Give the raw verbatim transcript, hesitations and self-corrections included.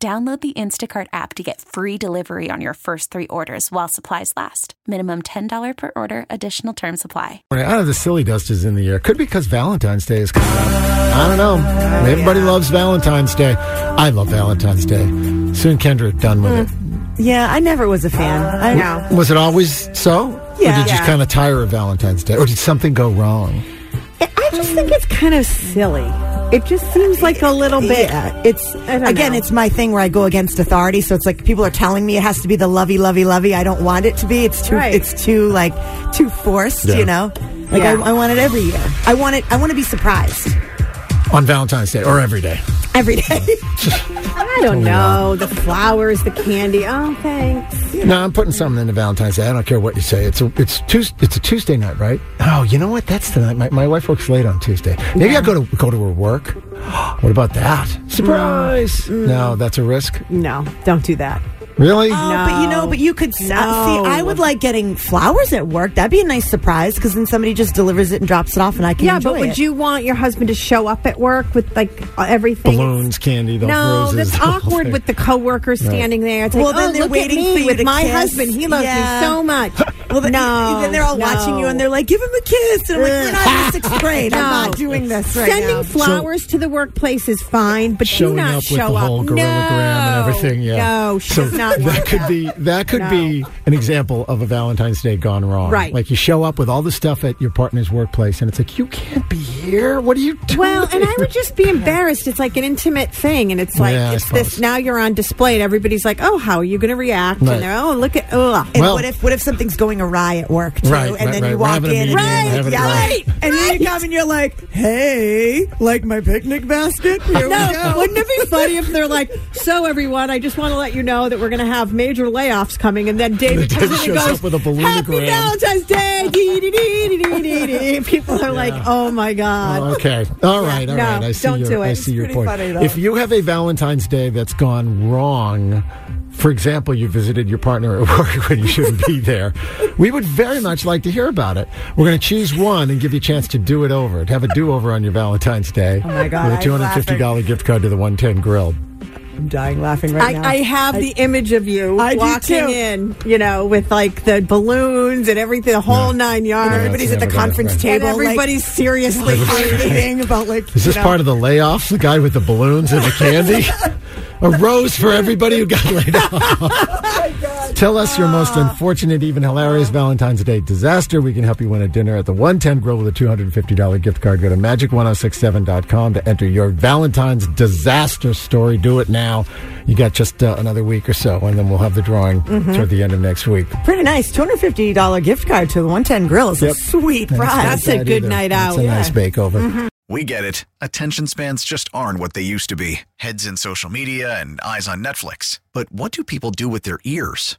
Download the Instacart app to get free delivery on your first three orders while supplies last. Minimum ten dollars per order. Additional terms apply. I don't know, the silly dust is in the air. Could be because Valentine's Day is coming up. I don't know. Everybody loves Valentine's Day. I love Valentine's Day. Soon Kendra done with mm. it. Yeah, I never was a fan. I know. Was it always so? Yeah. Or did you yeah. just kind of tire of Valentine's Day? Or did something go wrong? I just think it's kind of silly. It just seems like a little bit. Yeah, it's again, know. It's my thing where I go against authority. So it's like people are telling me it has to be the lovey, lovey, lovey. I don't want it to be. It's too. Right. It's too like too forced. Yeah. You know, like yeah. I, I want it every year. I want it. I want to be surprised on Valentine's Day or every day. Every day. I don't know. The flowers, the candy. Oh, thanks. You know. No, I'm putting something into Valentine's Day. I don't care what you say. It's a, it's Tuesday, it's a Tuesday night, right? Oh, you know what? That's the night. My, my wife works late on Tuesday. Maybe yeah. I'll go to go to her work. What about that? Surprise! Mm. No, that's a risk. No, don't do that. Really? Oh, no. But you know, but you could no. uh, see. I would like getting flowers at work. That'd be a nice surprise because then somebody just delivers it and drops it off, and I can. Yeah, enjoy but would it. You want your husband to show up at work with like everything? Balloons, it's, candy, those no, roses. No, that's awkward thing. With the coworkers right. standing there. It's well, like, then oh, they're look waiting at me for you with to my kiss. Husband. He loves yeah. me so much. Well, then, no, then they're all no. watching you, and they're like, "Give him a kiss." And I'm like, "We're not in sixth grade. No. I'm not doing this right Sending now." Sending flowers so, to the workplace is fine, but do not up show up. Showing up with the whole gorilla gram and everything. Yeah. No, so, not that could be that could no. be an example of a Valentine's Day gone wrong. Right. Like you show up with all the stuff at your partner's workplace and it's like, you can't be here. What are you doing? Well, and I would just be embarrassed. It's like an intimate thing and it's like yeah, it's this now you're on display and everybody's like, oh, how are you gonna react? Right. And they're oh look at oh and well, what if what if something's going awry at work too? Right, and right, then you right. walk in meeting, right, yeah, right. right. And then you come and you're like, hey, like my picnic basket? Here no, we go. Wouldn't it be funny if they're like, so everyone, I just want to let you know that we're going to have major layoffs coming, and then David comes in and goes, "Happy Valentine's Day!" Dee, dee, dee, dee, dee, dee. People are yeah. like, "Oh my god!" Oh, okay, all right, all no, right. I see don't your, do it. I see it's your point. Funny, if you have a Valentine's Day that's gone wrong. For example, you visited your partner at work when you shouldn't be there. We would very much like to hear about it. We're going to choose one and give you a chance to do it over. To have a do-over on your Valentine's Day. Oh, my God. With a two hundred fifty dollars gift card to the one ten Grill. I'm dying laughing right I, now. I have I, the image of you I walking in, you know, with like the balloons and everything, the whole yeah. nine yards. Yeah, everybody's at the conference right. table. And everybody's like, seriously thinking about like... Is this know. part of the layoff? The guy with the balloons and the candy? A rose for everybody who got laid off. Oh my God. Tell us your most unfortunate, even hilarious Valentine's Day disaster. We can help you win a dinner at the one ten Grill with a two hundred fifty dollars gift card. Go to magic ten sixty-seven dot com to enter your Valentine's disaster story. Do it now. You got just uh, another week or so, and then we'll have the drawing mm-hmm. toward the end of next week. Pretty nice. two hundred fifty dollars gift card to the one ten Grill is yep. a sweet prize. That's, that's a good either. night that's out. It's a yeah. nice makeover. Mm-hmm. We get it. Attention spans just aren't what they used to be. Heads in social media and eyes on Netflix. But what do people do with their ears?